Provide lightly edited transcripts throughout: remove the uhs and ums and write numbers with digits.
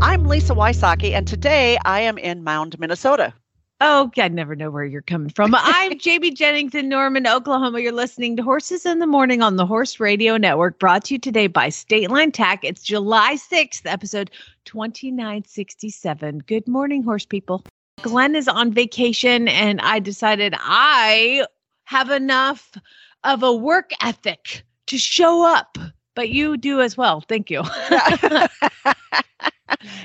I'm Lisa Wysocky, and today I am in Mound, Minnesota. Oh, I never know where you're coming from. I'm Jamie Jennings in Norman, Oklahoma. You're listening to Horses in the Morning on the Horse Radio Network, brought to you today by State Line Tack. It's July 6th, episode 2967. Good morning, horse people. Glenn is on vacation, and I decided I have enough of a work ethic to show up, but you do as well. Thank you.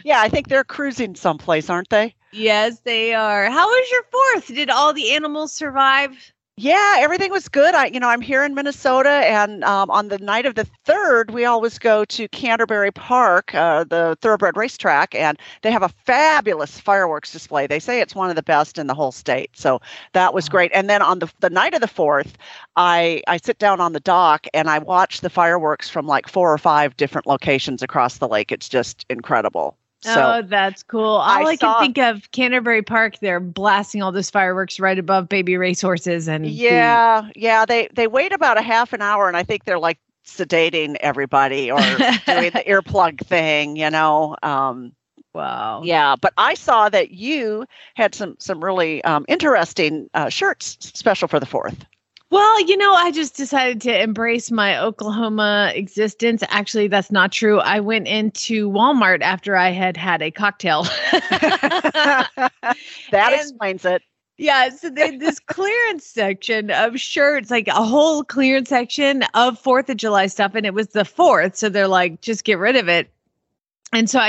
Yeah, I think they're cruising someplace, aren't they? Yes, they are. How was your fourth? Did all the animals survive? Yeah, everything was good. I'm here in Minnesota, and on the night of the 3rd, we always go to Canterbury Park, the thoroughbred racetrack, and they have a fabulous fireworks display. They say it's one of the best in the whole state, so that was great. And then on the night of the 4th, I sit down on the dock, and I watch the fireworks from like 4 or 5 different locations across the lake. It's just incredible. So, oh, that's cool. I can think of Canterbury Park. They're blasting all those fireworks right above baby racehorses. And They wait about a half an hour, and I think they're like sedating everybody or doing the earplug thing, you know. Wow. Yeah. But I saw that you had some really interesting shirts special for the 4th. Well, I just decided to embrace my Oklahoma existence. Actually, that's not true. I went into Walmart after I had had a cocktail. That explains it. Yeah, so they had this clearance section of shirts, like a whole clearance section of 4th of July stuff. And it was the 4th. So they're like, just get rid of it. And so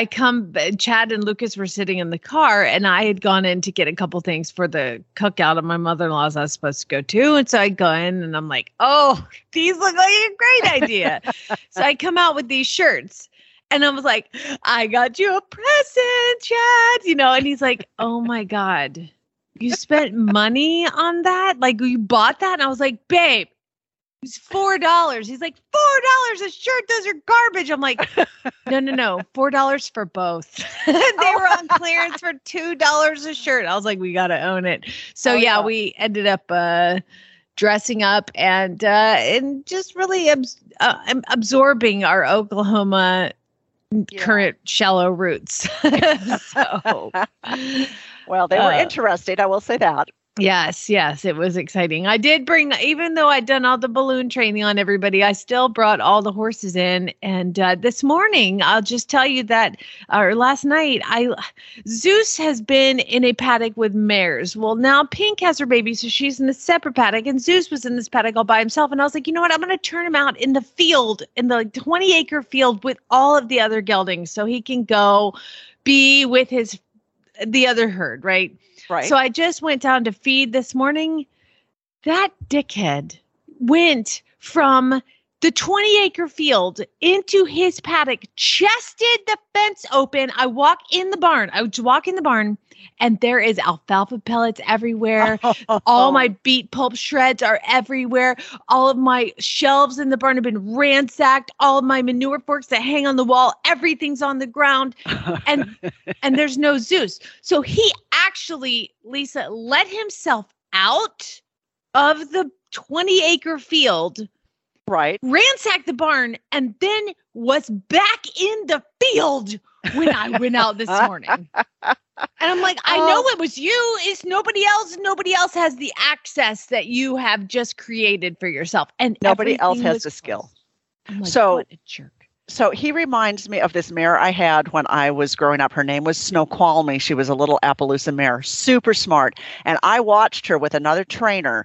Chad and Lucas were sitting in the car, and I had gone in to get a couple things for the cookout of my mother-in-law's I was supposed to go to. And so I go in and I'm like, oh, these look like a great idea. So I come out with these shirts, and I was like, I got you a present, Chad, and he's like, oh my God, you spent money on that? Like, you bought that? And I was like, babe, it's $4. He's like, $4 a shirt? Those are garbage. I'm like, no. $4 for both. They were on clearance for $2 a shirt. I was like, we got to own it. So we ended up dressing up and just really absorbing our Oklahoma current shallow roots. So, well, they were interested. I will say that. Yes, it was exciting. I did bring, even though I'd done all the balloon training on everybody, I still brought all the horses in. And this morning, I'll just tell you that, or last night, Zeus has been in a paddock with mares. Well, now Pink has her baby, so she's in a separate paddock, and Zeus was in this paddock all by himself. And I was like, you know what? I'm going to turn him out in the field, in the 20-acre field with all of the other geldings, so he can go be with the other herd, right? Right. So I just went down to feed this morning. That dickhead went from the 20-acre field into his paddock, chested the fence open. I walk in the barn, and there is alfalfa pellets everywhere. All my beet pulp shreds are everywhere. All of my shelves in the barn have been ransacked. All of my manure forks that hang on the wall, everything's on the ground. And there's no Zeus. So he actually, Lisa, let himself out of the 20-acre field, right? Ransacked the barn, and then was back in the field when I went out this morning. And I'm like, I know it was you. It's nobody else. Nobody else has the access that you have just created for yourself. And nobody else has the skill. I'm like, what a jerk. So he reminds me of this mare I had when I was growing up. Her name was Snoqualmie. She was a little Appaloosa mare, super smart. And I watched her with another trainer.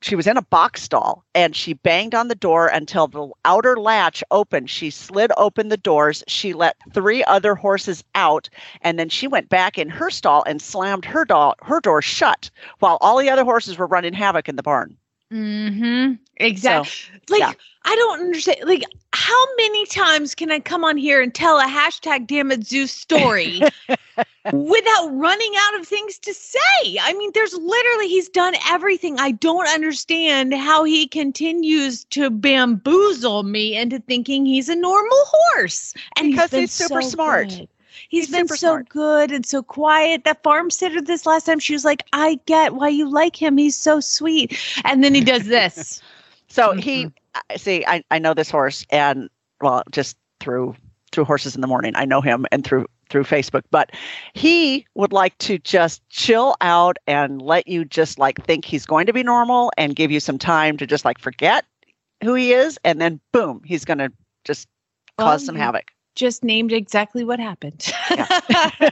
She was in a box stall, and she banged on the door until the outer latch opened. She slid open the doors. She let 3 other horses out, and then she went back in her stall and slammed her door shut while all the other horses were running havoc in the barn. Mm-hmm. Exactly. So, like, yeah. I don't understand. Like, how many times can I come on here and tell a #DamnItZeus story without running out of things to say? I mean, there's literally, he's done everything. I don't understand how he continues to bamboozle me into thinking he's a normal horse. And because he's super smart. Good. He's been so smart. Good and so quiet. That farm sitter this last time, she was like, I get why you like him. He's so sweet. And then he does this. So mm-hmm. I know this horse, and well, just through Horses in the Morning, I know him, and through Facebook, but he would like to just chill out and let you just like think he's going to be normal and give you some time to just like forget who he is. And then boom, he's going to just cause some havoc. Just named exactly what happened. Yeah.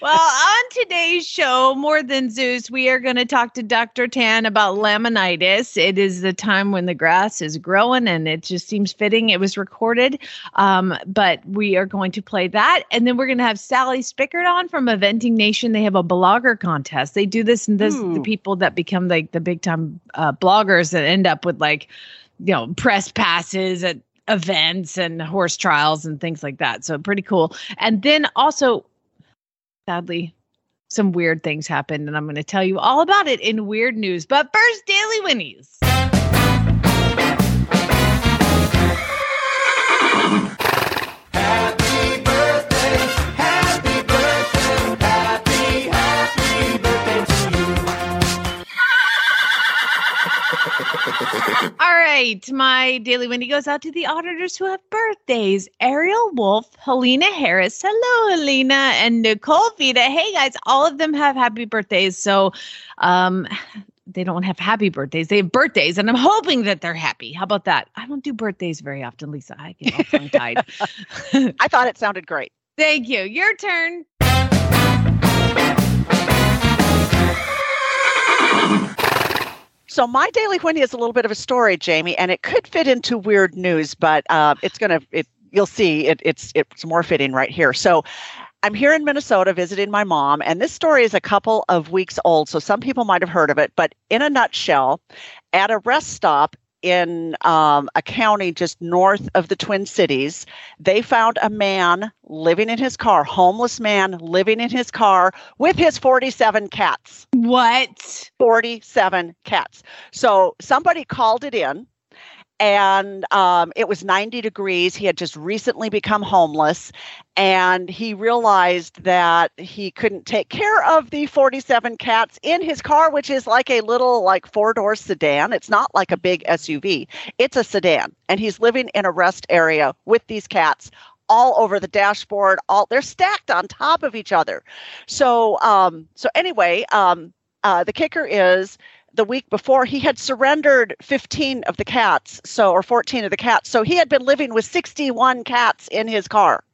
Well, on today's show, More Than Zeus, we are going to talk to Dr. Tan about laminitis. It is the time when the grass is growing, and it just seems fitting. It was recorded, but we are going to play that. And then we're going to have Sally Spickard on from Eventing Nation. They have a blogger contest. They do this, and this is the people that become like the big time bloggers that end up with like, you know, press passes at events and horse trials and things like that. So pretty cool. And then also, sadly, some weird things happened, and I'm going to tell you all about it in weird news. But first, Daily Winnies. All right. My Daily Winnie goes out to the auditors who have birthdays. Ariel Wolf, Helena Harris. Hello, Helena. And Nicole Vita. Hey, guys. All of them have happy birthdays. So they don't have happy birthdays. They have birthdays. And I'm hoping that they're happy. How about that? I don't do birthdays very often, Lisa. I get all tongue-tied. I thought it sounded great. Thank you. Your turn. So my Daily Winnie is a little bit of a story, Jamie, and it could fit into weird news, but you'll see it's more fitting right here. So I'm here in Minnesota visiting my mom, and this story is a couple of weeks old, so some people might have heard of it. But in a nutshell, at a rest stop in a county just north of the Twin Cities, they found a man living in his car, homeless man living in his car with his 47 cats. What? 47 cats. So somebody called it in, and it was 90 degrees. He had just recently become homeless, and he realized that he couldn't take care of the 47 cats in his car, which is like a little like four-door sedan. It's not like a big SUV. It's a sedan, and he's living in a rest area with these cats all over the dashboard. They're stacked on top of each other. So anyway, the kicker is the week before he had surrendered 14 of the cats. So he had been living with 61 cats in his car.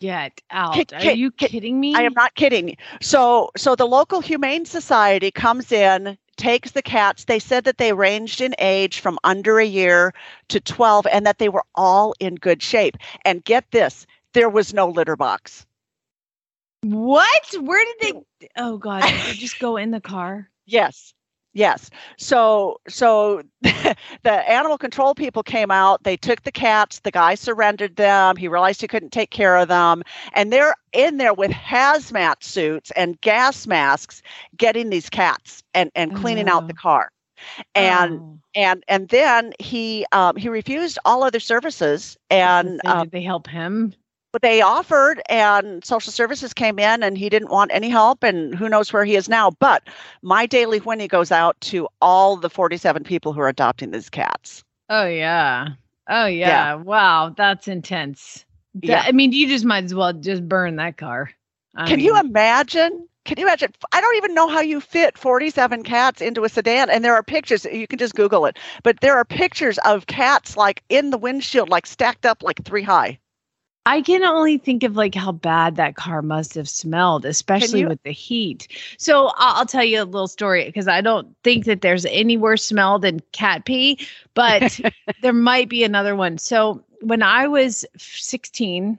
Get out. Are you kidding me? I am not kidding. So the local Humane Society comes in, takes the cats. They said that they ranged in age from under a year to 12, and that they were all in good shape. And get this, there was no litter box. What? Where did they? Oh, God. Did they just go in the car? Yes. Yes. So the animal control people came out, they took the cats, the guy surrendered them, he realized he couldn't take care of them, and they're in there with hazmat suits and gas masks getting these cats and cleaning out the car. And then he refused all other services, and did they help him? But they offered, and social services came in, and he didn't want any help, and who knows where he is now. But my Daily Winnie goes out to all the 47 people who are adopting these cats. Oh, yeah. Wow. That's intense. Yeah. I mean, you just might as well just burn that car. Can you imagine? I don't even know how you fit 47 cats into a sedan. And there are pictures. You can just Google it. But there are pictures of cats like in the windshield, like stacked up like 3 high. I can only think of like how bad that car must have smelled, especially with the heat. So I'll tell you a little story, because I don't think that there's any worse smell than cat pee, but there might be another one. So when I was 16,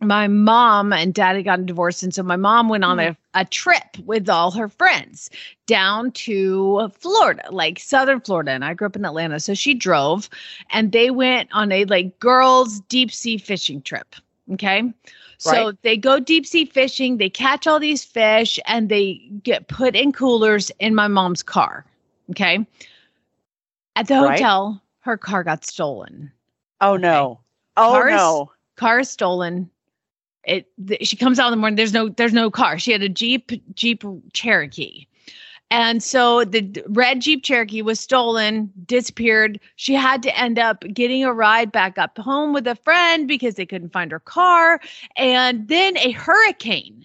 my mom and daddy got divorced. And so my mom went on a trip with all her friends down to Florida, like Southern Florida. And I grew up in Atlanta. So she drove and they went on a like girls deep sea fishing trip. Okay. Right. So they go deep sea fishing, they catch all these fish and they get put in coolers in my mom's car. Okay. At the hotel, her car got stolen. Oh no. Okay. Oh no. Car is stolen. She comes out in the morning. There's no car. She had a Jeep Cherokee. And so the red Jeep Cherokee was stolen, disappeared. She had to end up getting a ride back up home with a friend because they couldn't find her car. And then a hurricane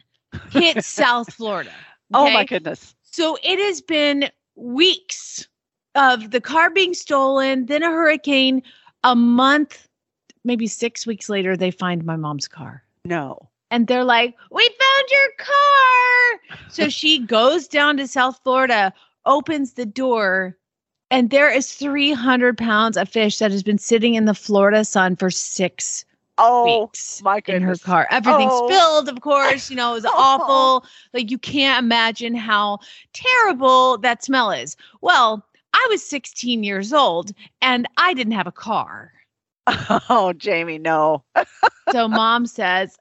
hit South Florida. Okay? Oh my goodness. So it has been weeks of the car being stolen, then a hurricane, a month, maybe 6 weeks later, they find my mom's car. No. And they're like, we found your car. So she goes down to South Florida, opens the door, and there is 300 pounds of fish that has been sitting in the Florida sun for 6 weeks. Oh, my goodness. In her car. Everything's spilled, of course. You know, it was awful. Like, you can't imagine how terrible that smell is. Well, I was 16 years old, and I didn't have a car. Oh, Jamie, no. So mom says,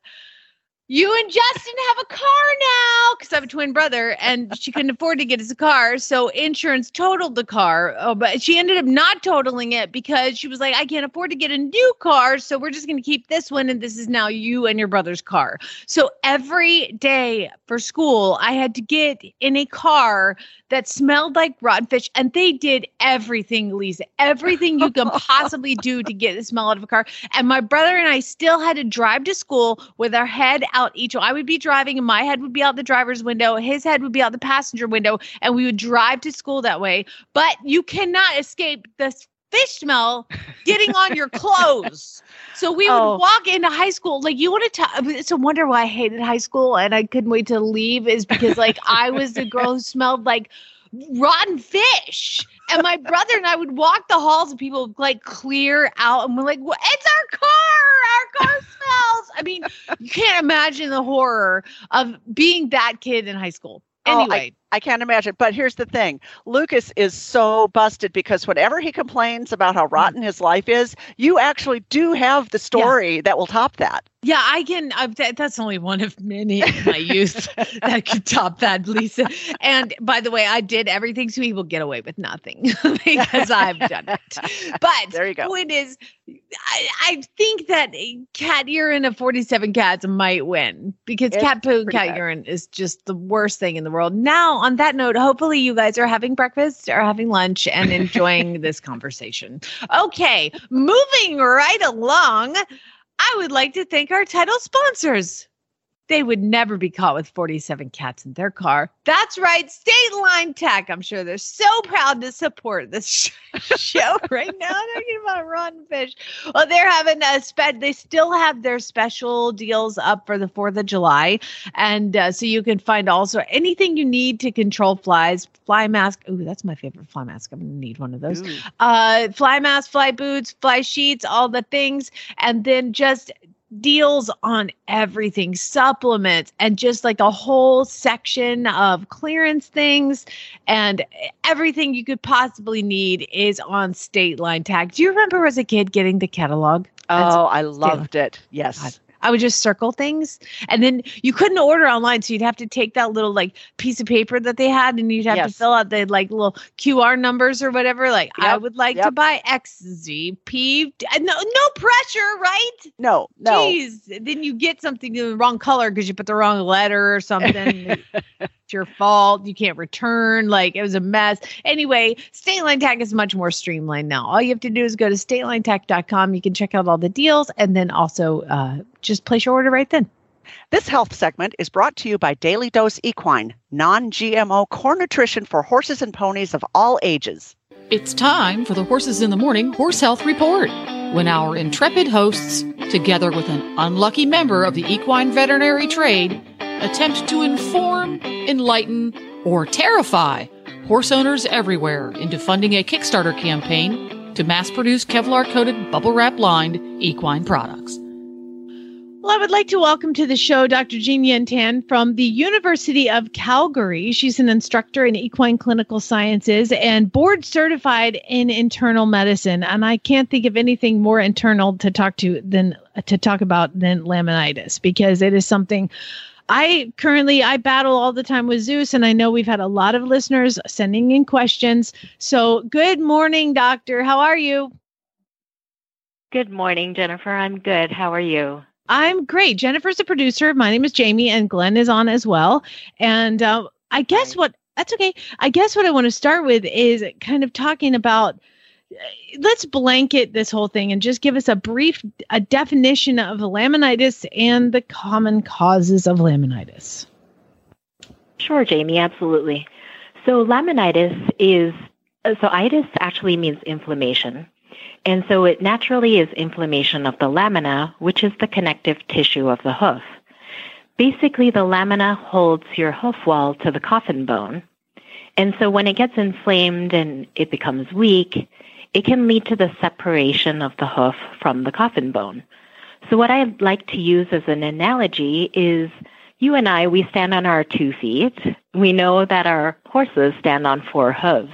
you and Justin have a car now, because I have a twin brother and she couldn't afford to get us a car. So insurance totaled the car, but she ended up not totaling it because she was like, I can't afford to get a new car. So we're just going to keep this one. And this is now you and your brother's car. So every day for school, I had to get in a car that smelled like rotten fish. And they did everything, Lisa, everything you can possibly do to get the smell out of a car. And my brother and I still had to drive to school with our head out each one. I would be driving and my head would be out the driver's window. His head would be out the passenger window and we would drive to school that way. But you cannot escape the fish smell getting on your clothes. So we would walk into high school. Like you want to tell, it's a wonder why I hated high school and I couldn't wait to leave is because like I was the girl who smelled like rotten fish. And my brother and I would walk the halls and people would like clear out and we're like, well, it's our car. Our car smells. I mean, you can't imagine the horror of being that kid in high school. Anyway, I can't imagine. But here's the thing. Lucas is so busted because whenever he complains about how rotten his life is, you actually do have the story that will top that. Yeah, I can. That's only one of many in my youth that could top that, Lisa. And by the way, I did everything so he will get away with nothing because I've done it. But there you go. The point is, I think that cat urine of 47 cats might win because cat poo and cat urine is just the worst thing in the world. Now, on that note, hopefully you guys are having breakfast or having lunch and enjoying this conversation. Okay, moving right along, I would like to thank our title sponsors. They would never be caught with 47 cats in their car. That's right, State Line Tack. I'm sure they're so proud to support this show right now. Talking about rotten fish. Well, they're having they still have their special deals up for the 4th of July. And so you can find also anything you need to control flies. Fly mask. Ooh, that's my favorite fly mask. I'm going to need one of those. Fly mask, fly boots, fly sheets, all the things. And then just deals on everything, supplements, and just like a whole section of clearance things and everything you could possibly need is on State Line Tack. Do you remember as a kid getting the catalog? Oh, I loved it. Yes. God. I would just circle things and then you couldn't order online. So you'd have to take that little like piece of paper that they had and you'd have to fill out the like little QR numbers or whatever. Like I would like to buy X, Z, P. No pressure, right? No. Jeez. Then you get something in the wrong color because you put the wrong letter or something. It's your fault. You can't return. Like it was a mess. Anyway, State Line Tack is much more streamlined now. All you have to do is go to statelinetack.com. You can check out all the deals and then also, just place your order right then. This health segment is brought to you by Daily Dose Equine, non-GMO core nutrition for horses and ponies of all ages. It's time for the Horses in the Morning Horse Health Report, when our intrepid hosts, together with an unlucky member of the equine veterinary trade, attempt to inform, enlighten, or terrify horse owners everywhere into funding a Kickstarter campaign to mass-produce Kevlar-coated, bubble-wrap-lined equine products. Well, I would like to welcome to the show Dr. Jean-Yin Tan from the University of Calgary. She's an instructor in equine clinical sciences and board certified in internal medicine. And I can't think of anything more internal to talk about than laminitis, because it is something I battle all the time with Zeus, and I know we've had a lot of listeners sending in questions. So good morning, doctor. How are you? Good morning, Jennifer. I'm good. How are you? I'm great. Jennifer's the producer. My name is Jamie, and Glenn is on as well. And I guess what I want to start with is kind of talking about, let's blanket this whole thing and just give us a definition of laminitis and the common causes of laminitis. Sure, Jamie. Absolutely. So laminitis itis actually means inflammation. And so it naturally is inflammation of the lamina, which is the connective tissue of the hoof. Basically, the lamina holds your hoof wall to the coffin bone. And so when it gets inflamed and it becomes weak, it can lead to the separation of the hoof from the coffin bone. So what I like to use as an analogy is you and I, we stand on our 2 feet. We know that our horses stand on 4 hooves.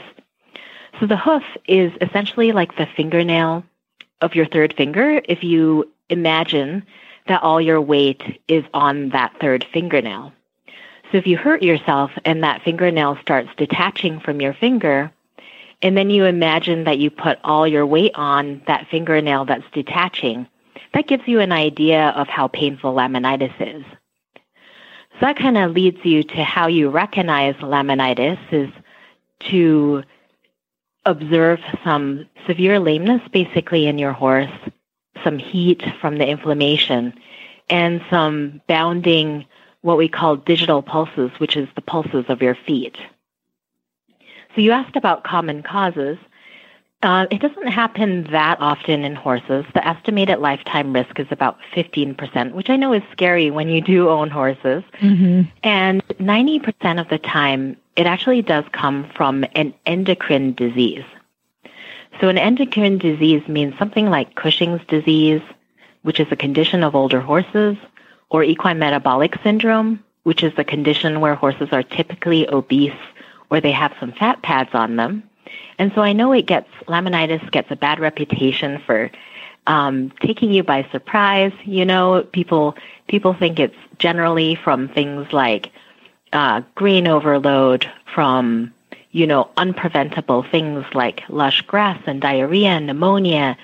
So the hoof is essentially like the fingernail of your third finger, if you imagine that all your weight is on that third fingernail. So if you hurt yourself and that fingernail starts detaching from your finger, and then you imagine that you put all your weight on that fingernail that's detaching, that gives you an idea of how painful laminitis is. So that kind of leads you to how you recognize laminitis is to observe some severe lameness basically in your horse, some heat from the inflammation, and some bounding, what we call digital pulses, which is the pulses of your feet. So you asked about common causes. It doesn't happen that often in horses. The estimated lifetime risk is about 15%, which I know is scary when you do own horses. Mm-hmm. And 90% of the time, it actually does come from an endocrine disease. So an endocrine disease means something like Cushing's disease, which is a condition of older horses, or equine metabolic syndrome, which is the condition where horses are typically obese or they have some fat pads on them. And so I know laminitis gets a bad reputation for taking you by surprise. You know, people think it's generally from things like grain overload, from, you know, unpreventable things like lush grass and diarrhea and pneumonia.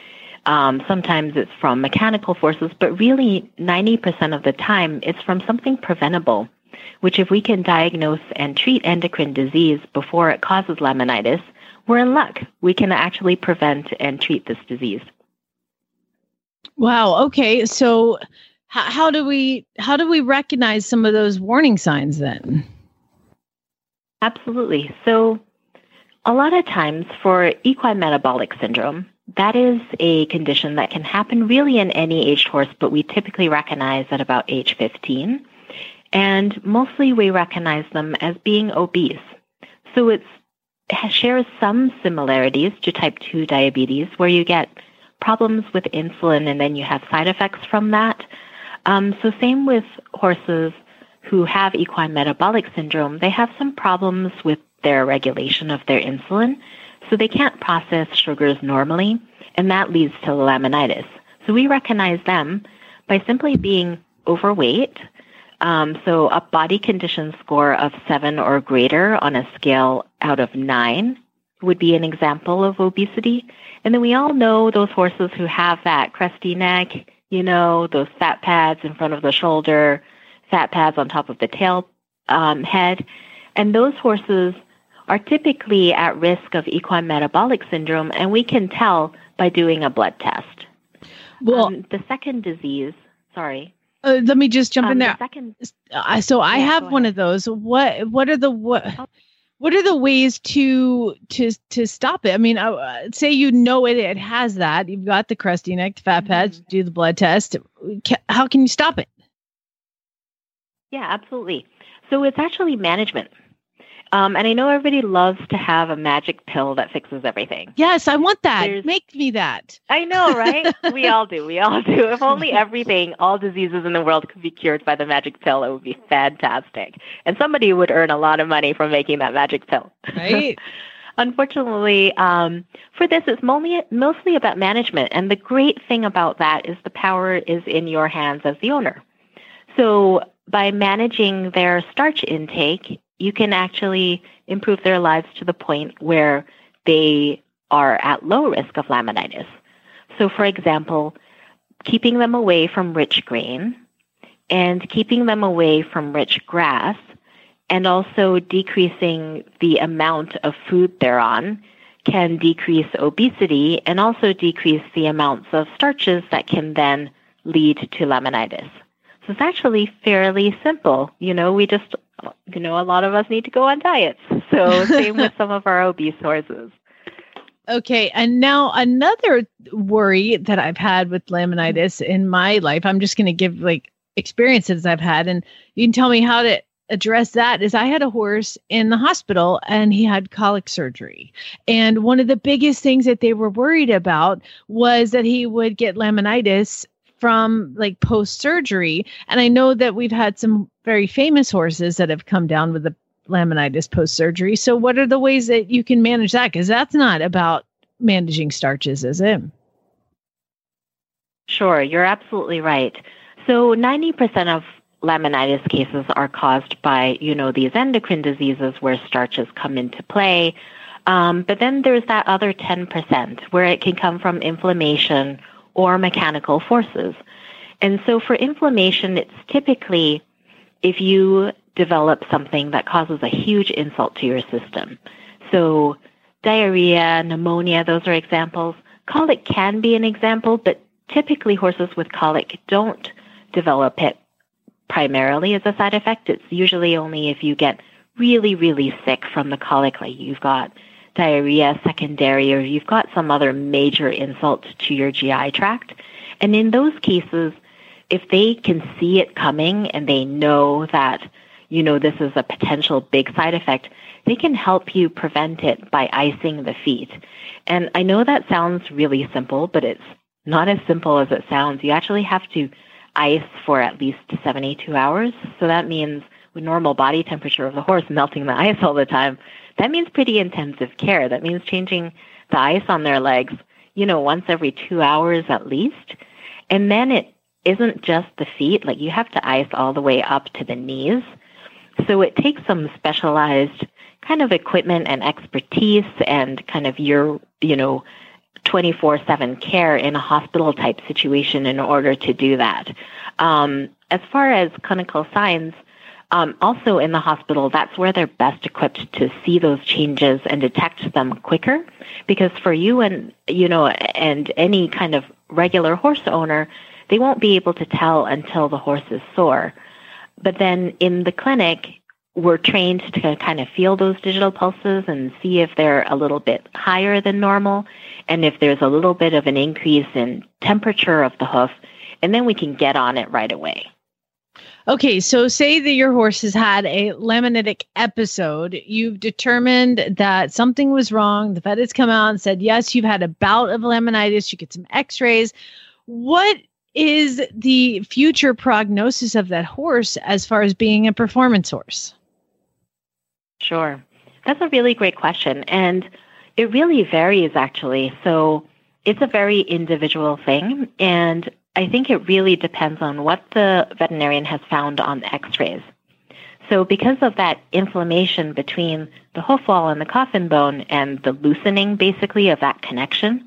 Sometimes it's from mechanical forces, but really 90% of the time it's from something preventable, which if we can diagnose and treat endocrine disease before it causes laminitis, we're in luck. We can actually prevent and treat this disease. Wow. Okay. So how do we recognize some of those warning signs then? Absolutely. So a lot of times for equine metabolic syndrome, that is a condition that can happen really in any aged horse, but we typically recognize at about age 15. And mostly we recognize them as being obese. So it shares some similarities to type 2 diabetes, where you get problems with insulin and then you have side effects from that. So same with horses who have equine metabolic syndrome, they have some problems with their regulation of their insulin. So they can't process sugars normally, and that leads to laminitis. So we recognize them by simply being overweight. So a body condition score of 7 or greater on a scale out of 9 would be an example of obesity. And then we all know those horses who have that crusty neck, you know, those fat pads in front of the shoulder, fat pads on top of the tail head. And those horses are typically at risk of equine metabolic syndrome, and we can tell by doing a blood test. Well, the second disease, sorry. Let me just jump in there. I have one of those. What are the ways to stop it? I mean, say you know it has that. You've got the crusty neck, fat pads. Mm-hmm. Do the blood test. How can you stop it? Yeah, absolutely. So it's actually management. And I know everybody loves to have a magic pill that fixes everything. Yes, I want that. Make me that. I know, right? We all do. We all do. If only everything, all diseases in the world could be cured by the magic pill, it would be fantastic. And somebody would earn a lot of money from making that magic pill. Right. Unfortunately, for this, it's mostly about management. And the great thing about that is the power is in your hands as the owner. So by managing their starch intake, you can actually improve their lives to the point where they are at low risk of laminitis. So for example, keeping them away from rich grain and keeping them away from rich grass, and also decreasing the amount of food they're on can decrease obesity and also decrease the amounts of starches that can then lead to laminitis. So it's actually fairly simple. You know, we just, you know, a lot of us need to go on diets. So same with some of our obese horses. Okay. And now another worry that I've had with laminitis in my life, I'm just going to give like experiences I've had, and you can tell me how to address that, is I had a horse in the hospital and he had colic surgery. And one of the biggest things that they were worried about was that he would get laminitis from like post-surgery. And I know that we've had some very famous horses that have come down with the laminitis post-surgery. So what are the ways that you can manage that? Because that's not about managing starches, is it? Sure, you're absolutely right. So 90% of laminitis cases are caused by, you know, these endocrine diseases where starches come into play. But then there's that other 10% where it can come from inflammation or mechanical forces. And so for inflammation, it's typically if you develop something that causes a huge insult to your system. So diarrhea, pneumonia, those are examples. Colic can be an example, but typically horses with colic don't develop it primarily as a side effect. It's usually only if you get really, really sick from the colic, like you've got diarrhea secondary, or you've got some other major insult to your GI tract. And in those cases, if they can see it coming and they know that, you know, this is a potential big side effect, they can help you prevent it by icing the feet. And I know that sounds really simple, but it's not as simple as it sounds. You actually have to ice for at least 72 hours. So that means with normal body temperature of the horse, melting the ice all the time, that means pretty intensive care. That means changing the ice on their legs, you know, once every 2 hours at least. And then it isn't just the feet. Like you have to ice all the way up to the knees. So it takes some specialized kind of equipment and expertise and kind of your, you know, 24/7 care in a hospital type situation in order to do that. As far as clinical signs, also in the hospital, that's where they're best equipped to see those changes and detect them quicker. Because for you and, you know, and any kind of regular horse owner, they won't be able to tell until the horse is sore. But then in the clinic, we're trained to kind of feel those digital pulses and see if they're a little bit higher than normal and if there's a little bit of an increase in temperature of the hoof, and then we can get on it right away. Okay, so say that your horse has had a laminitic episode. You've determined that something was wrong. The vet has come out and said, yes, you've had a bout of laminitis. You get some x-rays. What is the future prognosis of that horse as far as being a performance horse? Sure. That's a really great question. And it really varies, actually. So it's a very individual thing. And I think it really depends on what the veterinarian has found on x-rays. So because of that inflammation between the hoof wall and the coffin bone and the loosening, basically, of that connection,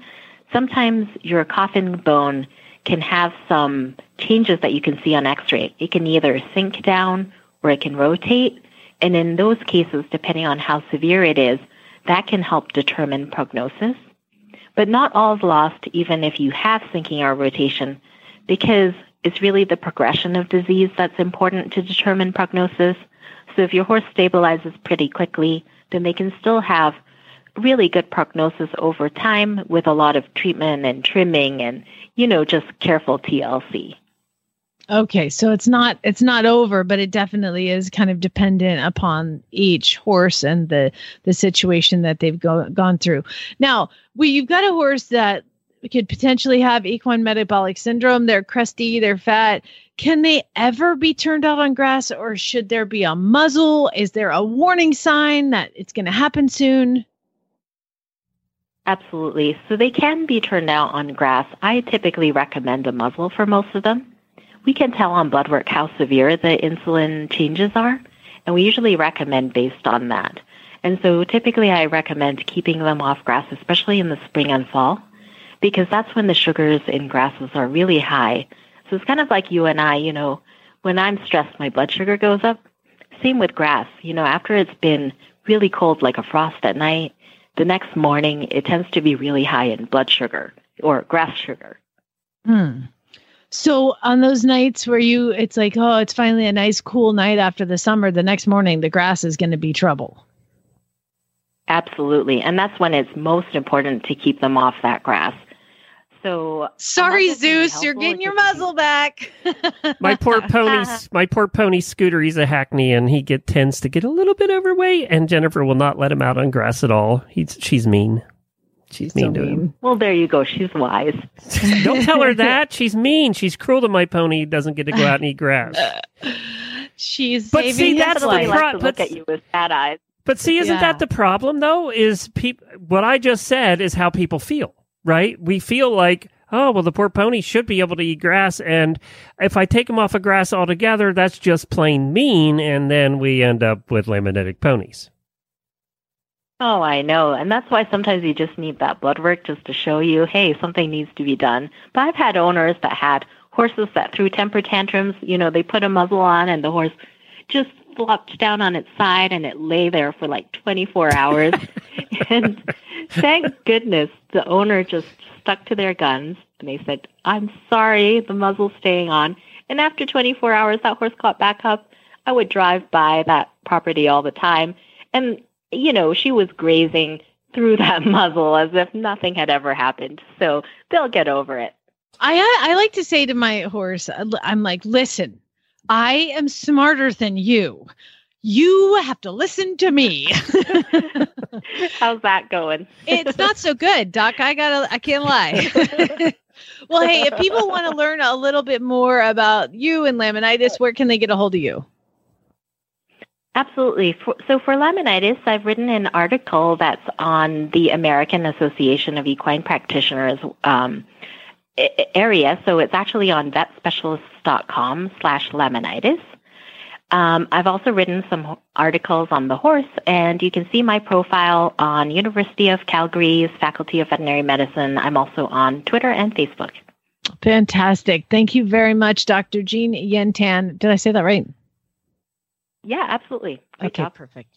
sometimes your coffin bone can have some changes that you can see on x-ray. It can either sink down or it can rotate. And in those cases, depending on how severe it is, that can help determine prognosis. But not all is lost, even if you have sinking or rotation, because it's really the progression of disease that's important to determine prognosis. So if your horse stabilizes pretty quickly, then they can still have really good prognosis over time with a lot of treatment and trimming and, you know, just careful TLC. Okay, so it's not over, but it definitely is kind of dependent upon each horse and the situation that they've gone through. Now, you've got a horse that could potentially have equine metabolic syndrome. They're crusty, they're fat. Can they ever be turned out on grass, or should there be a muzzle? Is there a warning sign that it's going to happen soon? Absolutely. So they can be turned out on grass. I typically recommend a muzzle for most of them. We can tell on blood work how severe the insulin changes are, and we usually recommend based on that. And so typically I recommend keeping them off grass, especially in the spring and fall, because that's when the sugars in grasses are really high. So it's kind of like you and I, you know, when I'm stressed, my blood sugar goes up. Same with grass. You know, after it's been really cold, like a frost at night, the next morning it tends to be really high in blood sugar or grass sugar. Mm. So on those nights where it's like, oh, it's finally a nice cool night after the summer, the next morning, the grass is going to be trouble. Absolutely. And that's when it's most important to keep them off that grass. So sorry, Zeus, you're getting your muzzle back. My poor pony Scooter, he's a Hackney and he tends to get a little bit overweight, and Jennifer will not let him out on grass at all. She's mean. She's mean to him. Well, there you go. She's wise. Don't tell her that. She's mean. She's cruel to my pony. He doesn't get to go out and eat grass. Look at you with bad eyes. But see, isn't that the problem, though? Is what I just said is how people feel, right? We feel like, oh, well, the poor pony should be able to eat grass, and if I take him off of grass altogether, that's just plain mean, and then we end up with laminitic ponies. Oh, I know. And that's why sometimes you just need that blood work just to show you, hey, something needs to be done. But I've had owners that had horses that threw temper tantrums. You know, they put a muzzle on and the horse just flopped down on its side and it lay there for like 24 hours. And thank goodness the owner just stuck to their guns and they said, I'm sorry, the muzzle's staying on. And after 24 hours, that horse caught back up. I would drive by that property all the time. And you know, she was grazing through that muzzle as if nothing had ever happened. So they'll get over it. I like to say to my horse, I'm like, listen, I am smarter than you. You have to listen to me. How's that going? It's not so good, Doc. I can't lie. Well, hey, if people want to learn a little bit more about you and laminitis, where can they get a hold of you? Absolutely. So for laminitis, I've written an article that's on the American Association of Equine Practitioners area. So it's actually on vetspecialists.com/laminitis. I've also written some articles on the horse, and you can see my profile on University of Calgary's Faculty of Veterinary Medicine. I'm also on Twitter and Facebook. Fantastic. Thank you very much, Dr. Jean-Yin Tan. Did I say that right? Yeah, absolutely. Okay, perfect.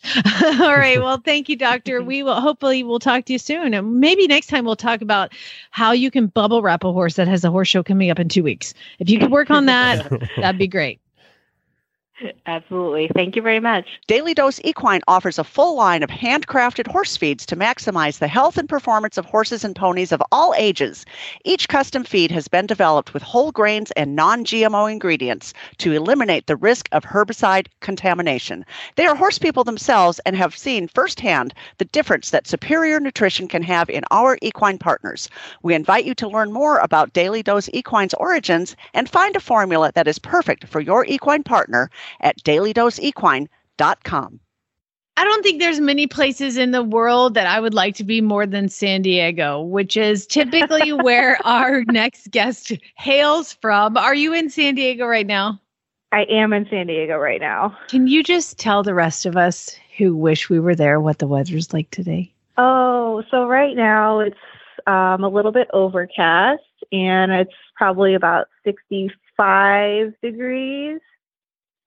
All right. Well, thank you, Doctor. Hopefully we'll talk to you soon. And maybe next time we'll talk about how you can bubble wrap a horse that has a horse show coming up in 2 weeks. If you could work on that, that'd be great. Absolutely. Thank you very much. Daily Dose Equine offers a full line of handcrafted horse feeds to maximize the health and performance of horses and ponies of all ages. Each custom feed has been developed with whole grains and non-GMO ingredients to eliminate the risk of herbicide contamination. They are horse people themselves and have seen firsthand the difference that superior nutrition can have in our equine partners. We invite you to learn more about Daily Dose Equine's origins and find a formula that is perfect for your equine partner at dailydoseequine.com. I don't think there's many places in the world that I would like to be more than San Diego, which is typically where our next guest hails from. Are you in San Diego right now? I am in San Diego right now. Can you just tell the rest of us who wish we were there what the weather's like today? Oh, so right now it's a little bit overcast, and it's probably about 65 degrees.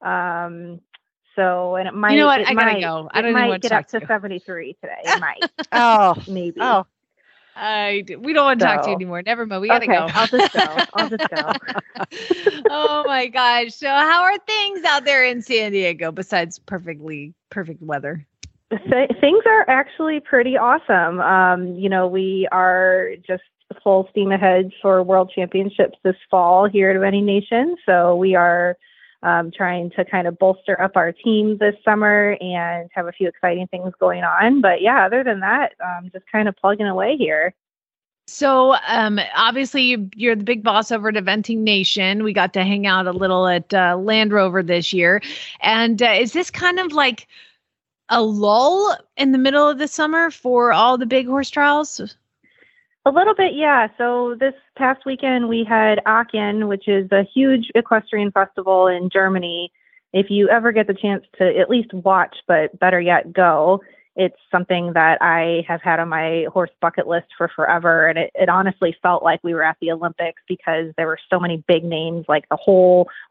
And it might, you know what? I gotta go. I don't know what to talk to. It might get up to 73 today. It might. Maybe. Oh, we don't want to talk to you anymore. Never mind. We gotta go. I'll just go. Oh my gosh. So how are things out there in San Diego besides perfect weather? Things are actually pretty awesome. We are just full steam ahead for World Championships this fall here at Many Nations. So we are trying to kind of bolster up our team this summer and have a few exciting things going on. But yeah, other than that, just kind of plugging away here. So obviously you're the big boss over at Eventing Nation. We got to hang out a little at Land Rover this year. And is this kind of like a lull in the middle of the summer for all the big horse trials? A little bit, yeah. So this past weekend we had Aachen, which is a huge equestrian festival in Germany. If you ever get the chance to at least watch, but better yet, go. It's something that I have had on my horse bucket list for forever. And it honestly felt like we were at the Olympics because there were so many big names, like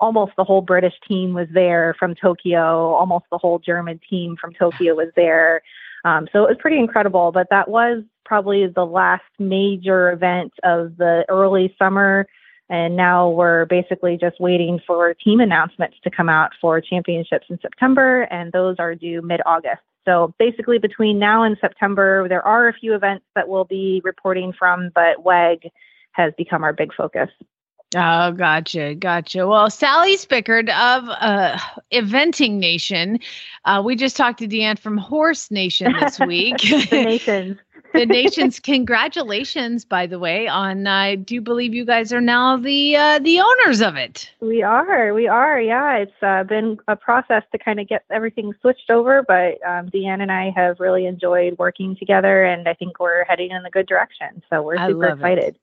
almost the whole British team was there from Tokyo, almost the whole German team from Tokyo was there. So it was pretty incredible, but that was probably the last major event of the early summer. And now we're basically just waiting for team announcements to come out for championships in September, and those are due mid-August. So basically between now and September, there are a few events that we'll be reporting from, but WEG has become our big focus. Oh, gotcha. Well, Sally Spickard of Eventing Nation. We just talked to Deanne from Horse Nation this week. The Nations. The Nations. Congratulations, by the way, on I do believe you guys are now the owners of it. We are. Yeah, it's been a process to kind of get everything switched over, but Deanne and I have really enjoyed working together, and I think we're heading in the good direction. So we're super excited.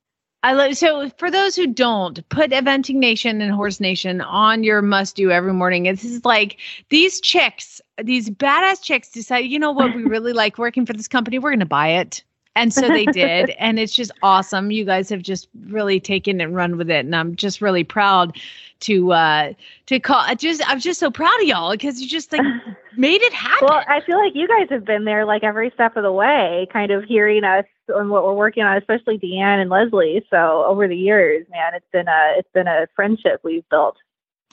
So for those who don't, put Eventing Nation and Horse Nation on your must-do every morning. This is like these chicks, these badass chicks decide, you know what, we really like working for this company. We're going to buy it. And so they did. And it's just awesome. You guys have just really taken and run with it. And I'm just really proud to call. I'm just so proud of y'all because you just like made it happen. Well, I feel like you guys have been there like every step of the way, kind of hearing us on what we're working on, especially Deanne and Leslie. So over the years, man, it's been a friendship we've built.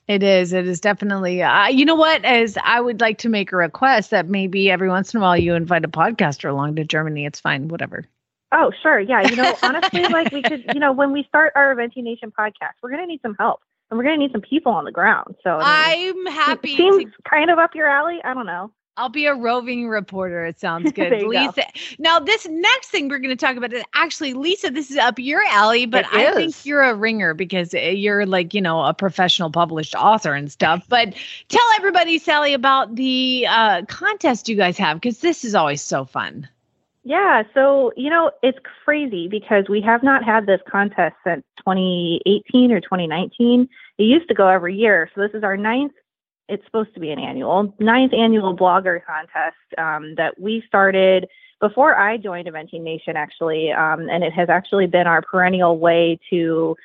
It is definitely, you know what, as I would like to make a request that maybe every once in a while you invite a podcaster along to Germany. It's fine. Whatever. Oh, sure. Yeah. You know, honestly, like we could, you know, when we start our Eventing Nation podcast, we're going to need some help and we're going to need some people on the ground. So I'm happy. Seems kind of up your alley. I don't know. I'll be a roving reporter. It sounds good. Lisa. Go. Now, this next thing we're going to talk about is actually, Lisa, this is up your alley, but I think you're a ringer because you're like, you know, a professional published author and stuff. But tell everybody, Sally, about the contest you guys have because this is always so fun. Yeah. So, you know, it's crazy because we have not had this contest since 2018 or 2019. It used to go every year. So this is our ninth annual blogger contest that we started before I joined Eventing Nation, actually. And it has actually been our perennial way to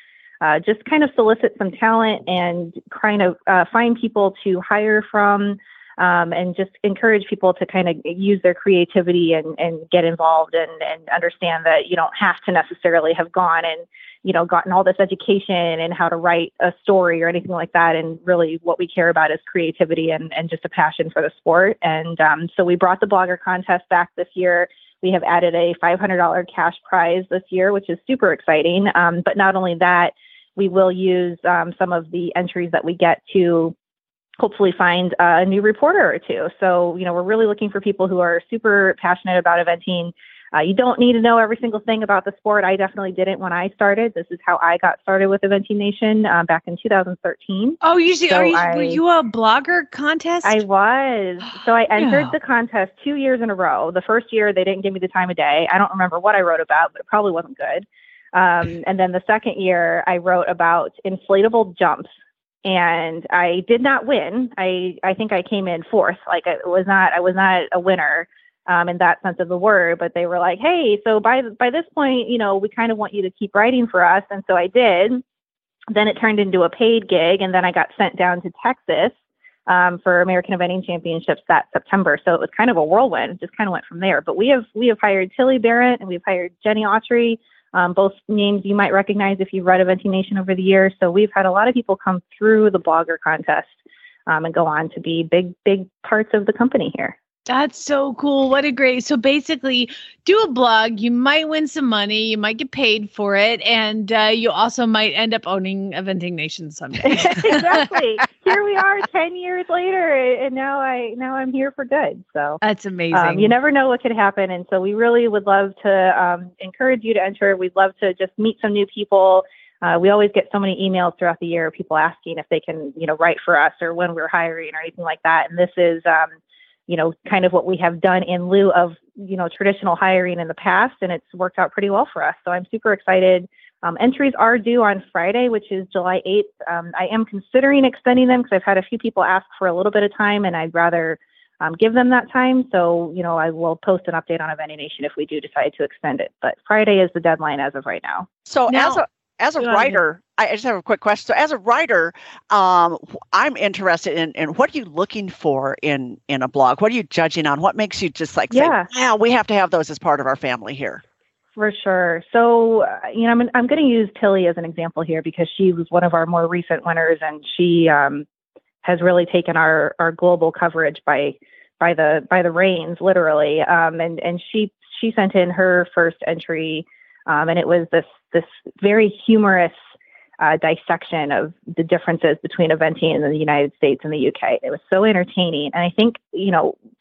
just kind of solicit some talent and kind of find people to hire from and just encourage people to kind of use their creativity and get involved and understand that you don't have to necessarily have gone and you know, gotten all this education and how to write a story or anything like that. And really what we care about is creativity and just a passion for the sport. And so we brought the blogger contest back this year. We have added a $500 cash prize this year, which is super exciting. But not only that, we will use some of the entries that we get to hopefully find a new reporter or two. So, you know, we're really looking for people who are super passionate about eventing. You don't need to know every single thing about the sport. I definitely didn't when I started. This is how I got started with Eventing Nation back in 2013. Oh, were you a blogger contest? I was. So I entered the contest 2 years in a row. The first year, they didn't give me the time of day. I don't remember what I wrote about, but it probably wasn't good. And then the second year, I wrote about inflatable jumps. And I did not win. I think I came in fourth. Like I was not a winner. In that sense of the word, but they were like, hey, so by this point, you know, we kind of want you to keep writing for us. And so I did. Then it turned into a paid gig. And then I got sent down to Texas for American Eventing Championships that September. So it was kind of a whirlwind. It just kind of went from there. But we have hired Tilly Barrett and we've hired Jenny Autry, both names you might recognize if you've read Eventing Nation over the years. So we've had a lot of people come through the blogger contest and go on to be big parts of the company here. That's so cool. What a great. So basically do a blog. You might win some money. You might get paid for it. And you also might end up owning Eventing Nation someday. Exactly. Here we are 10 years later. And now I'm here for good. So that's amazing. You never know what could happen. And so we really would love to encourage you to enter. We'd love to just meet some new people. We always get so many emails throughout the year of people asking if they can, write for us or when we're hiring or anything like that. And this is, kind of what we have done in lieu of, traditional hiring in the past, and it's worked out pretty well for us. So I'm super excited. Entries are due on Friday, which is July 8th. I am considering extending them because I've had a few people ask for a little bit of time, and I'd rather give them that time. So, I will post an update on Eventing Nation if we do decide to extend it. But Friday is the deadline as of right now. So now, as a writer, I just have a quick question. So as a writer, I'm interested in what are you looking for in a blog? What are you judging on? What makes you just say, wow, we have to have those as part of our family here? For sure. So, I'm going to use Tilly as an example here because she was one of our more recent winners, and she has really taken our global coverage by the reins, literally. And she sent in her first entry, and it was this very humorous dissection of the differences between eventing in the United States and the UK. It was so entertaining. And I think,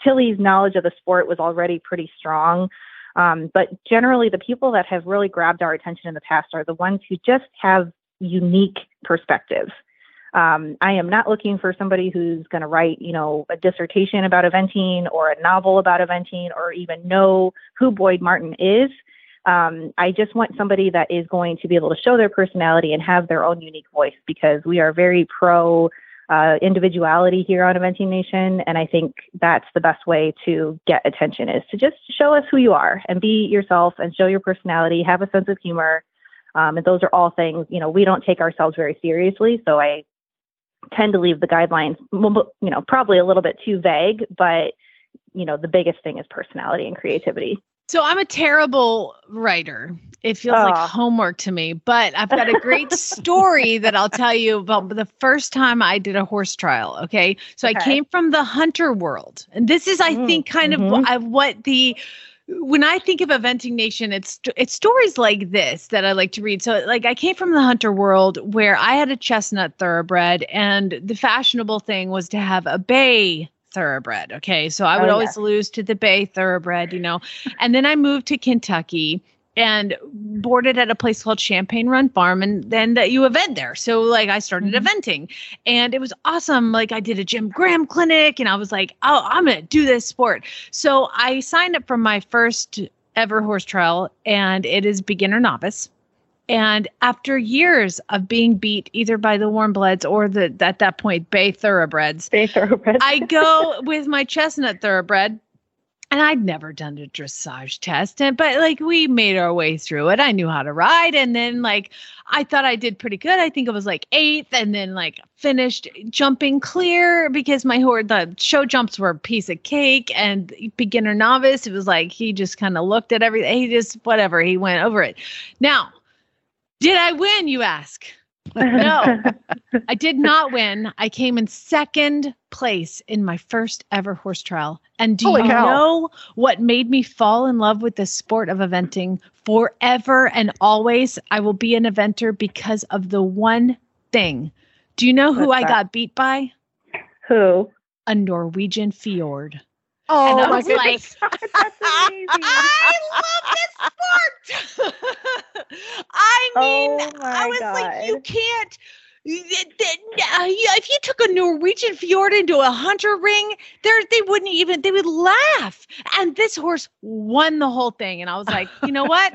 Tilly's knowledge of the sport was already pretty strong. But generally, the people that have really grabbed our attention in the past are the ones who just have unique perspectives. I am not looking for somebody who's going to write, a dissertation about eventing or a novel about eventing or even know who Boyd Martin is. I just want somebody that is going to be able to show their personality and have their own unique voice, because we are very pro individuality here on Eventing Nation. And I think that's the best way to get attention, is to just show us who you are and be yourself and show your personality, have a sense of humor. And those are all things, we don't take ourselves very seriously. So I tend to leave the guidelines, probably a little bit too vague, but the biggest thing is personality and creativity. So I'm a terrible writer. It feels like homework to me, but I've got a great story that I'll tell you about the first time I did a horse trial. Okay. So I came from the hunter world, and this is, I think, kind of what when I think of Eventing Nation, it's stories like this that I like to read. So I came from the hunter world where I had a chestnut thoroughbred, and the fashionable thing was to have a bay thoroughbred. Okay. So I would always lose to the bay thoroughbred, and then I moved to Kentucky and boarded at a place called Champagne Run Farm. And then you event there. So I started eventing, and it was awesome. I did a Jim Graham clinic, and I was like, oh, I'm going to do this sport. So I signed up for my first ever horse trial, and it is beginner novice. And after years of being beat either by the warm bloods or the, at that point, bay thoroughbreds, I go with my chestnut thoroughbred, and I'd never done a dressage test, but we made our way through it. I knew how to ride. And then I thought I did pretty good. I think it was 8th, and then finished jumping clear because the show jumps were a piece of cake, and beginner novice, it was he just kind of looked at everything. He just, whatever, he went over it. Now, did I win, you ask? No, I did not win. I came in second place in my first ever horse trial. And do you know what made me fall in love with the sport of eventing forever and always? I will be an eventer because of the one thing. Do you know who I got beat by? Who? A Norwegian fjord. Oh, and I was that's amazing. I love this sport. You can't. If you took a Norwegian fjord into a hunter ring, they wouldn't even. They would laugh. And this horse won the whole thing. And I was like, you know what?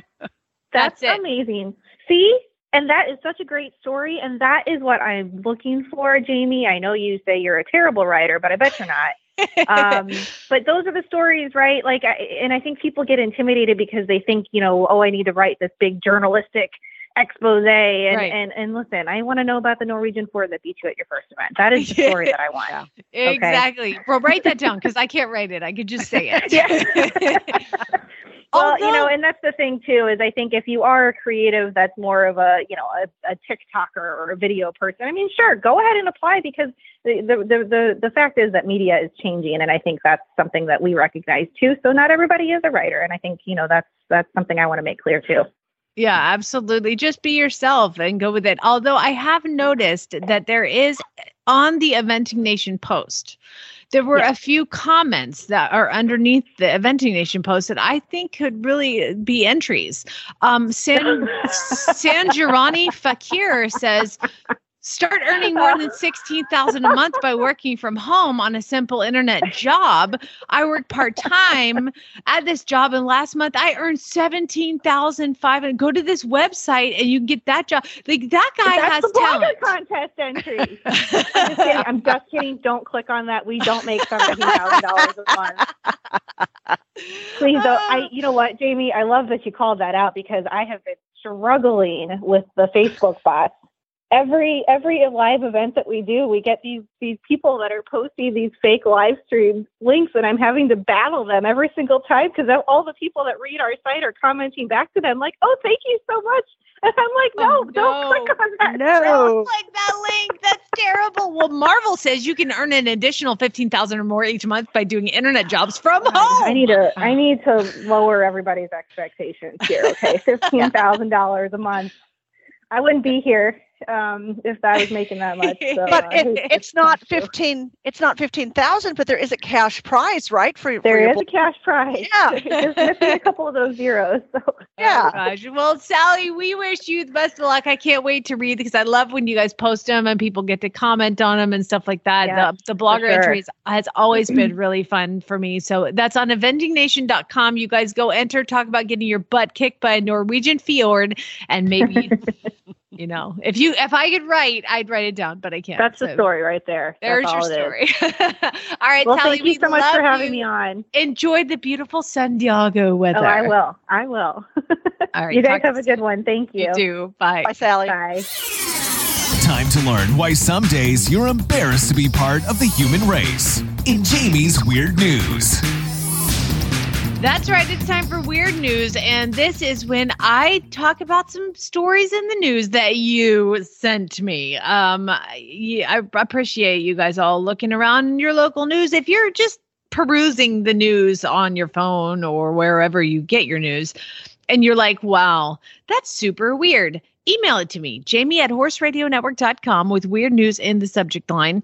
That's amazing. See. And that is such a great story. And that is what I'm looking for, Jamie. I know you say you're a terrible writer, but I bet you're not. But those are the stories, right? And I think people get intimidated because they think, I need to write this big journalistic expose. And listen, I want to know about the Norwegian fjord that beat you at your first event. That is the story that I want. Yeah. Okay? Exactly. Well, write that down because I can't write it. I could just say it. Well, you know, and that's the thing too, is I think if you are a creative, that's more of a, you know, a TikToker or a video person. I mean, sure, go ahead and apply, because the fact is that media is changing. And I think that's something that we recognize too. So not everybody is a writer. And I think, you know, that's something I want to make clear too. Yeah, absolutely. Just be yourself and go with it. Although I have noticed that there is on the Eventing Nation post, there were a few comments that are underneath the Eventing Nation post that I think could really be entries. Sanjirani Fakir says, start earning more than $16,000 a month by working from home on a simple internet job. I worked part-time at this job, and last month I earned $17,500. And go to this website and you can get that job. Like, that guy has talent. That's the blogger contest entry. I'm just kidding. Don't click on that. We don't make $17,000 a month. Please, though. You know what, Jamie? I love that you called that out, because I have been struggling with the Facebook bot. Every live event that we do, we get these people that are posting these fake live stream links, and I'm having to battle them every single time, because all the people that read our site are commenting back to them like, "Oh, thank you so much," and I'm like, "No, don't click on that. No, don't click that link. That's terrible." Well, Marvel says you can earn an additional $15,000 or more each month by doing internet jobs from home. I need to lower everybody's expectations here. Okay, $15,000 a month. I wouldn't be here if I was making that much. So, but it's not 15. It's not 15,000. But there is a cash prize, right? There is a cash prize. Yeah, there's missing a couple of those zeros. So. Yeah. Oh, gosh. Well, Sally, we wish you the best of luck. I can't wait to read, because I love when you guys post them and people get to comment on them and stuff like that. Yeah, the blogger entries has always been really fun for me. So that's on eventingnation.com. You guys go enter. Talk about getting your butt kicked by a Norwegian fjord, and maybe. You know, if I could write, I'd write it down, but I can't. That's the story right there. There's your story. All right, well, Sally, thank you so much for having me on. Enjoy the beautiful San Diego weather. Oh, I will. All right. You guys have a good one. Thank you. You do. Bye. Bye, Sally. Bye. Time to learn why some days you're embarrassed to be part of the human race in Jamie's Weird News. That's right. It's time for Weird News. And this is when I talk about some stories in the news that you sent me. I appreciate you guys all looking around your local news. If you're just perusing the news on your phone or wherever you get your news, and you're like, wow, that's super weird, email it to me, jamie@horseradionetwork.com, with weird news in the subject line.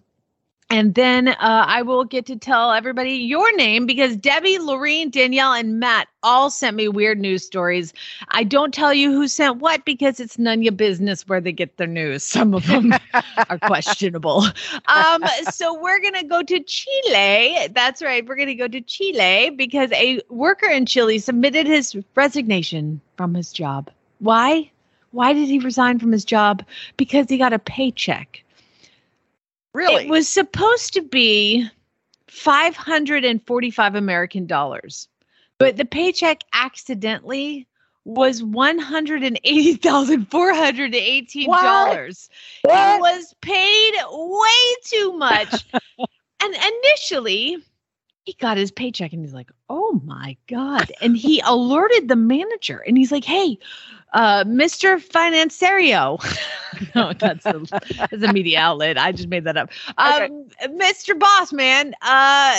And then I will get to tell everybody your name, because Debbie, Lorene, Danielle, and Matt all sent me weird news stories. I don't tell you who sent what, because it's none of your business where they get their news. Some of them are questionable. So we're going to go to Chile. That's right. We're going to go to Chile, because a worker in Chile submitted his resignation from his job. Why? Why did he resign from his job? Because he got a paycheck. Really? It was supposed to be $545 American dollars, but the paycheck accidentally was $180,418. He was paid way too much. And initially, he got his paycheck and he's like, "Oh my God." And he alerted the manager and he's like, "Hey, Mr. Financiero." No, that's a media outlet. I just made that up. Okay. "Mr. Boss Man,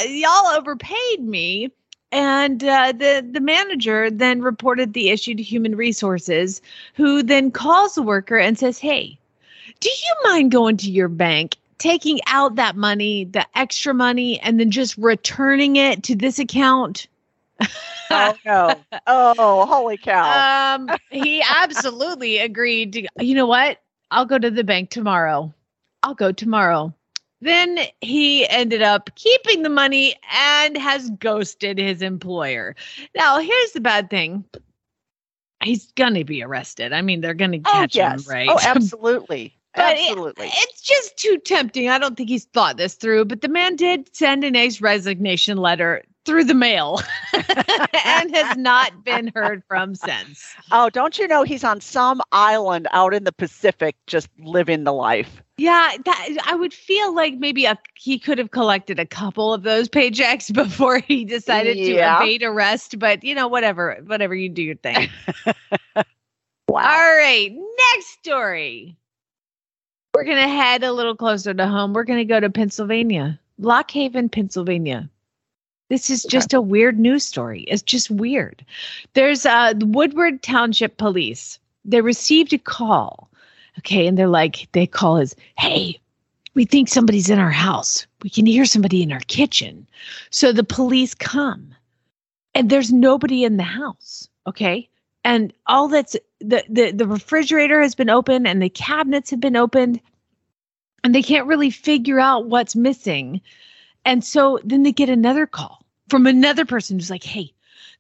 y'all overpaid me." And the manager then reported the issue to Human Resources, who then calls the worker and says, "Hey, do you mind going to your bank, taking out that money, the extra money, and then just returning it to this account?" Oh, no. Oh, holy cow. He absolutely agreed to, "You know what? I'll go to the bank tomorrow. I'll go tomorrow." Then he ended up keeping the money and has ghosted his employer. Now, here's the bad thing. He's going to be arrested. I mean, they're going to catch him, right? Oh, absolutely. But it's just too tempting. I don't think he's thought this through, but the man did send an ace resignation letter through the mail and has not been heard from since. Oh, don't you know he's on some island out in the Pacific just living the life? Yeah, I would feel like maybe he could have collected a couple of those paychecks before he decided to evade arrest. But, you know, whatever, you do your thing. Wow. All right. Next story. We're going to head a little closer to home. We're going to go to Pennsylvania, Lock Haven, Pennsylvania. This is just a weird news story. It's just weird. There's the Woodward Township Police. They received a call. Okay. And they're like, they call us, hey, we think somebody's in our house. We can hear somebody in our kitchen. So the police come and there's nobody in the house. Okay. And all that's the refrigerator has been open and the cabinets have been opened and they can't really figure out what's missing. And so then they get another call from another person who's like, hey,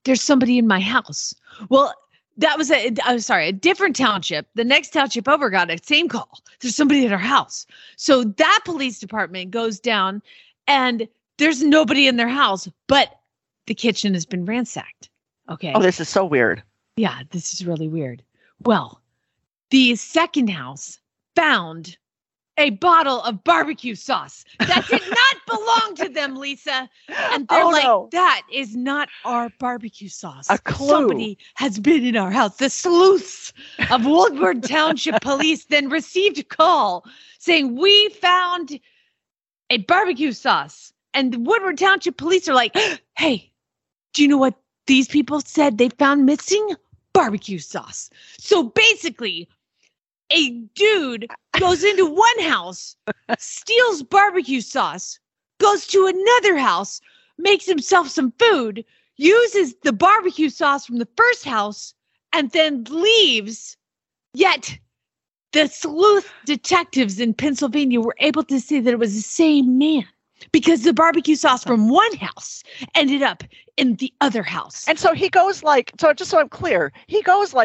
there's somebody in my house. Well, that was a different township. The next township over got a same call. There's somebody at our house. So that police department goes down and there's nobody in their house, but the kitchen has been ransacked. Okay. Oh, this is so weird. Yeah, this is really weird. Well, the second house found a bottle of barbecue sauce that did not belong to them, Lisa. And they're that is not our barbecue sauce. A clue. Somebody has been in our house. The sleuths of Woodward Township Police then received a call saying, we found a barbecue sauce. And the Woodward Township Police are like, hey, do you know what these people said they found missing? Barbecue sauce. So basically, a dude goes into one house, steals barbecue sauce, goes to another house, makes himself some food, uses the barbecue sauce from the first house, and then leaves. Yet the sleuth detectives in Pennsylvania were able to see that it was the same man because the barbecue sauce from one house ended up in the other house. And so he goes just so I'm clear, he goes 10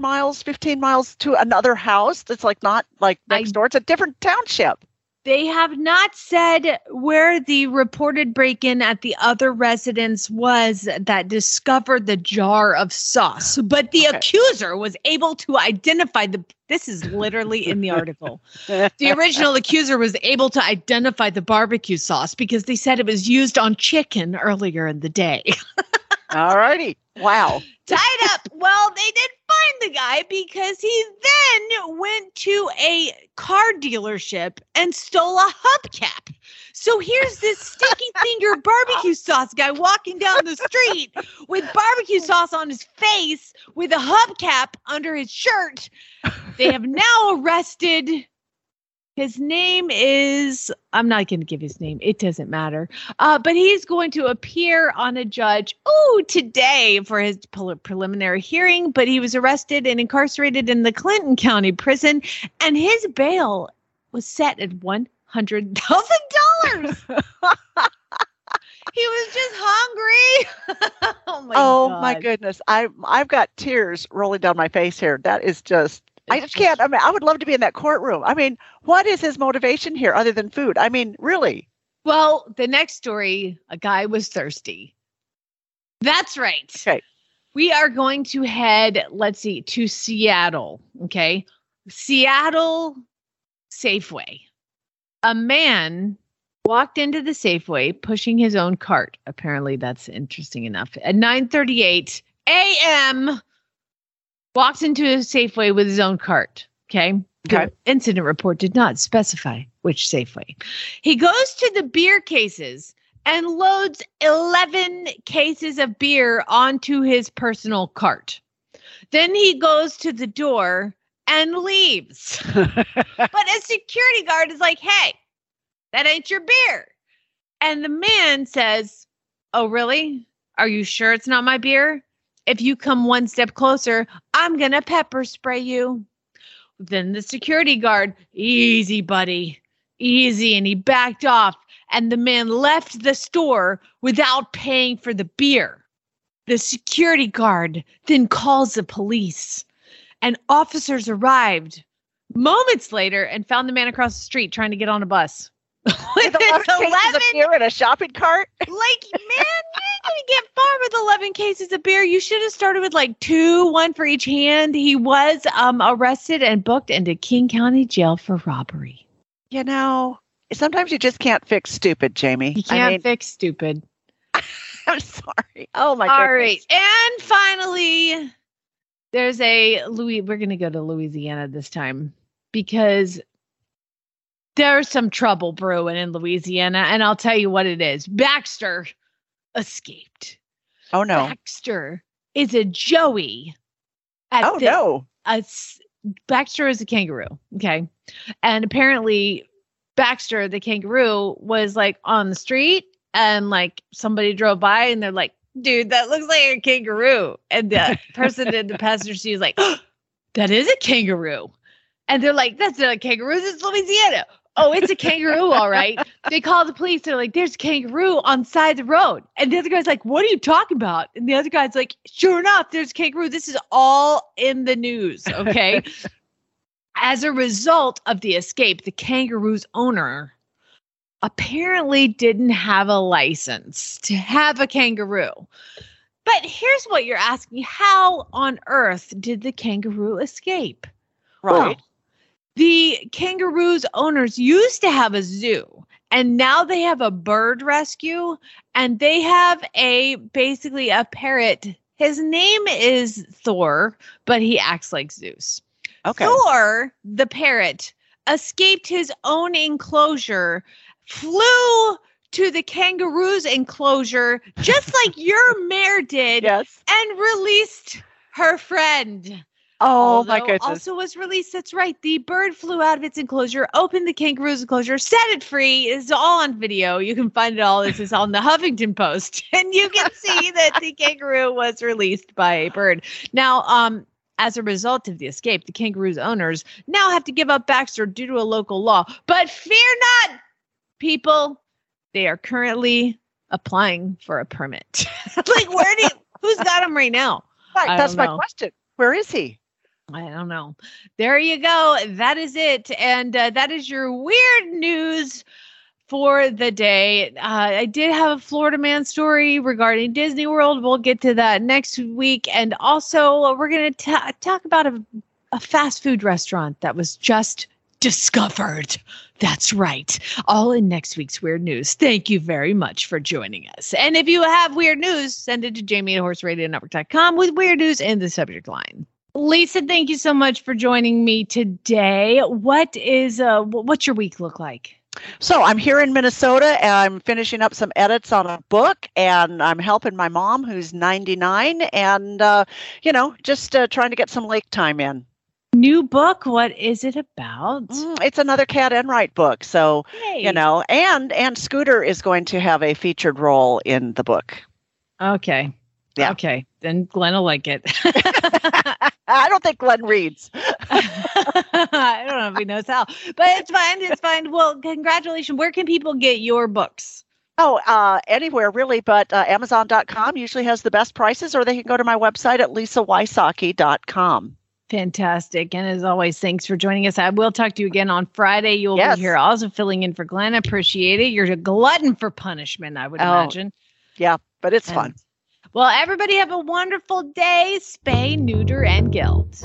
miles, 15 miles to another house that's not next door. It's a different township. They have not said where the reported break-in at the other residence was that discovered the jar of sauce, but the accuser was able to identify this is literally in the article. The original accuser was able to identify the barbecue sauce because they said it was used on chicken earlier in the day. All righty. Wow. Tied up. Well, they did find the guy because he then went to a car dealership and stole a hubcap. So here's this sticky finger barbecue sauce guy walking down the street with barbecue sauce on his face with a hubcap under his shirt. They have now arrested. His name is, I'm not going to give his name. It doesn't matter. But he's going to appear on a judge today for his preliminary hearing. But he was arrested and incarcerated in the Clinton County Prison. And his bail was set at $100,000. He was just hungry. Oh, my God. My goodness. I've got tears rolling down my face here. That is just. I just can't. I mean, I would love to be in that courtroom. I mean, what is his motivation here other than food? I mean, really? Well, the next story, a guy was thirsty. That's right. Okay. We are going to head, to Seattle. Okay. Seattle Safeway. A man walked into the Safeway pushing his own cart. Apparently, that's interesting enough. At 9:38 a.m., walks into a Safeway with his own cart. Okay. The incident report did not specify which Safeway. He goes to the beer cases and loads 11 cases of beer onto his personal cart. Then he goes to the door and leaves. But a security guard is like, hey, that ain't your beer. And the man says, oh, really? Are you sure it's not my beer? If you come one step closer, I'm going to pepper spray you. Then the security guard, easy, buddy, easy. And he backed off. And the man left the store without paying for the beer. The security guard then calls the police. And officers arrived moments later and found the man across the street trying to get on a bus. With its 11 beer in a shopping cart. Like, man, you ain't gonna get far with 11 cases of beer. You should have started with like 2, 1 for each hand. He was arrested and booked into King County Jail for robbery. You know, sometimes you just can't fix stupid, Jamie. You can't fix stupid. I'm sorry. Oh my god. All right, and finally, there's a We're gonna go to Louisiana this time because there's some trouble brewing in Louisiana, and I'll tell you what it is. Baxter escaped. Oh, no. Baxter is a joey. Baxter is a kangaroo, okay? And apparently Baxter, the kangaroo, was, like, on the street, and, like, somebody drove by, and they're like, dude, that looks like a kangaroo. And the person in the passenger seat was like, oh, that is a kangaroo. And they're like, that's not a kangaroo, this is Louisiana. Oh, it's a kangaroo, all right. They call the police. They're like, there's a kangaroo on the side of the road. And the other guy's like, what are you talking about? And the other guy's like, sure enough, there's a kangaroo. This is all in the news, okay? As a result of the escape, the kangaroo's owner apparently didn't have a license to have a kangaroo. But here's what you're asking. How on earth did the kangaroo escape? Right. Well, the kangaroo's owners used to have a zoo, and now they have a bird rescue, and they have basically a parrot. His name is Thor, but he acts like Zeus. Okay. Thor, the parrot, escaped his own enclosure, flew to the kangaroo's enclosure, just like your mare did, yes, and released her friend. Oh, my goodness. Also was released. That's right. The bird flew out of its enclosure, opened the kangaroo's enclosure, set it free. It's all on video. You can find it all. This is on the Huffington Post. And you can see that the kangaroo was released by a bird. Now, as a result of the escape, the kangaroo's owners now have to give up Baxter due to a local law. But fear not, people. They are currently applying for a permit. Like, who's got him right now? Right, that's my question. Where is he? I don't know. There you go. That is it. And that is your weird news for the day. I did have a Florida man story regarding Disney World. We'll get to that next week. And also, we're going to talk about a fast food restaurant that was just discovered. That's right. All in next week's Weird News. Thank you very much for joining us. And if you have weird news, send it to jamie@horseradionetwork.com with weird news in the subject line. Lisa, thank you so much for joining me today. What's your week look like? So I'm here in Minnesota, and I'm finishing up some edits on a book, and I'm helping my mom, who's 99, and just trying to get some lake time in. New book. What is it about? It's another Cat Enright book. So, yay. And Scooter is going to have a featured role in the book. Okay. Yeah. Okay. Then Glenn will like it. I don't think Glenn reads. I don't know if he knows how, but it's fine. It's fine. Well, congratulations. Where can people get your books? Oh, anywhere really, but Amazon.com usually has the best prices, or they can go to my website at lisawysocky.com. Fantastic. And as always, thanks for joining us. I will talk to you again on Friday. You'll be here also filling in for Glenn. I appreciate it. You're a glutton for punishment, I would imagine. Yeah, but it's fun. Well, everybody have a wonderful day. Spay, neuter, and guilt.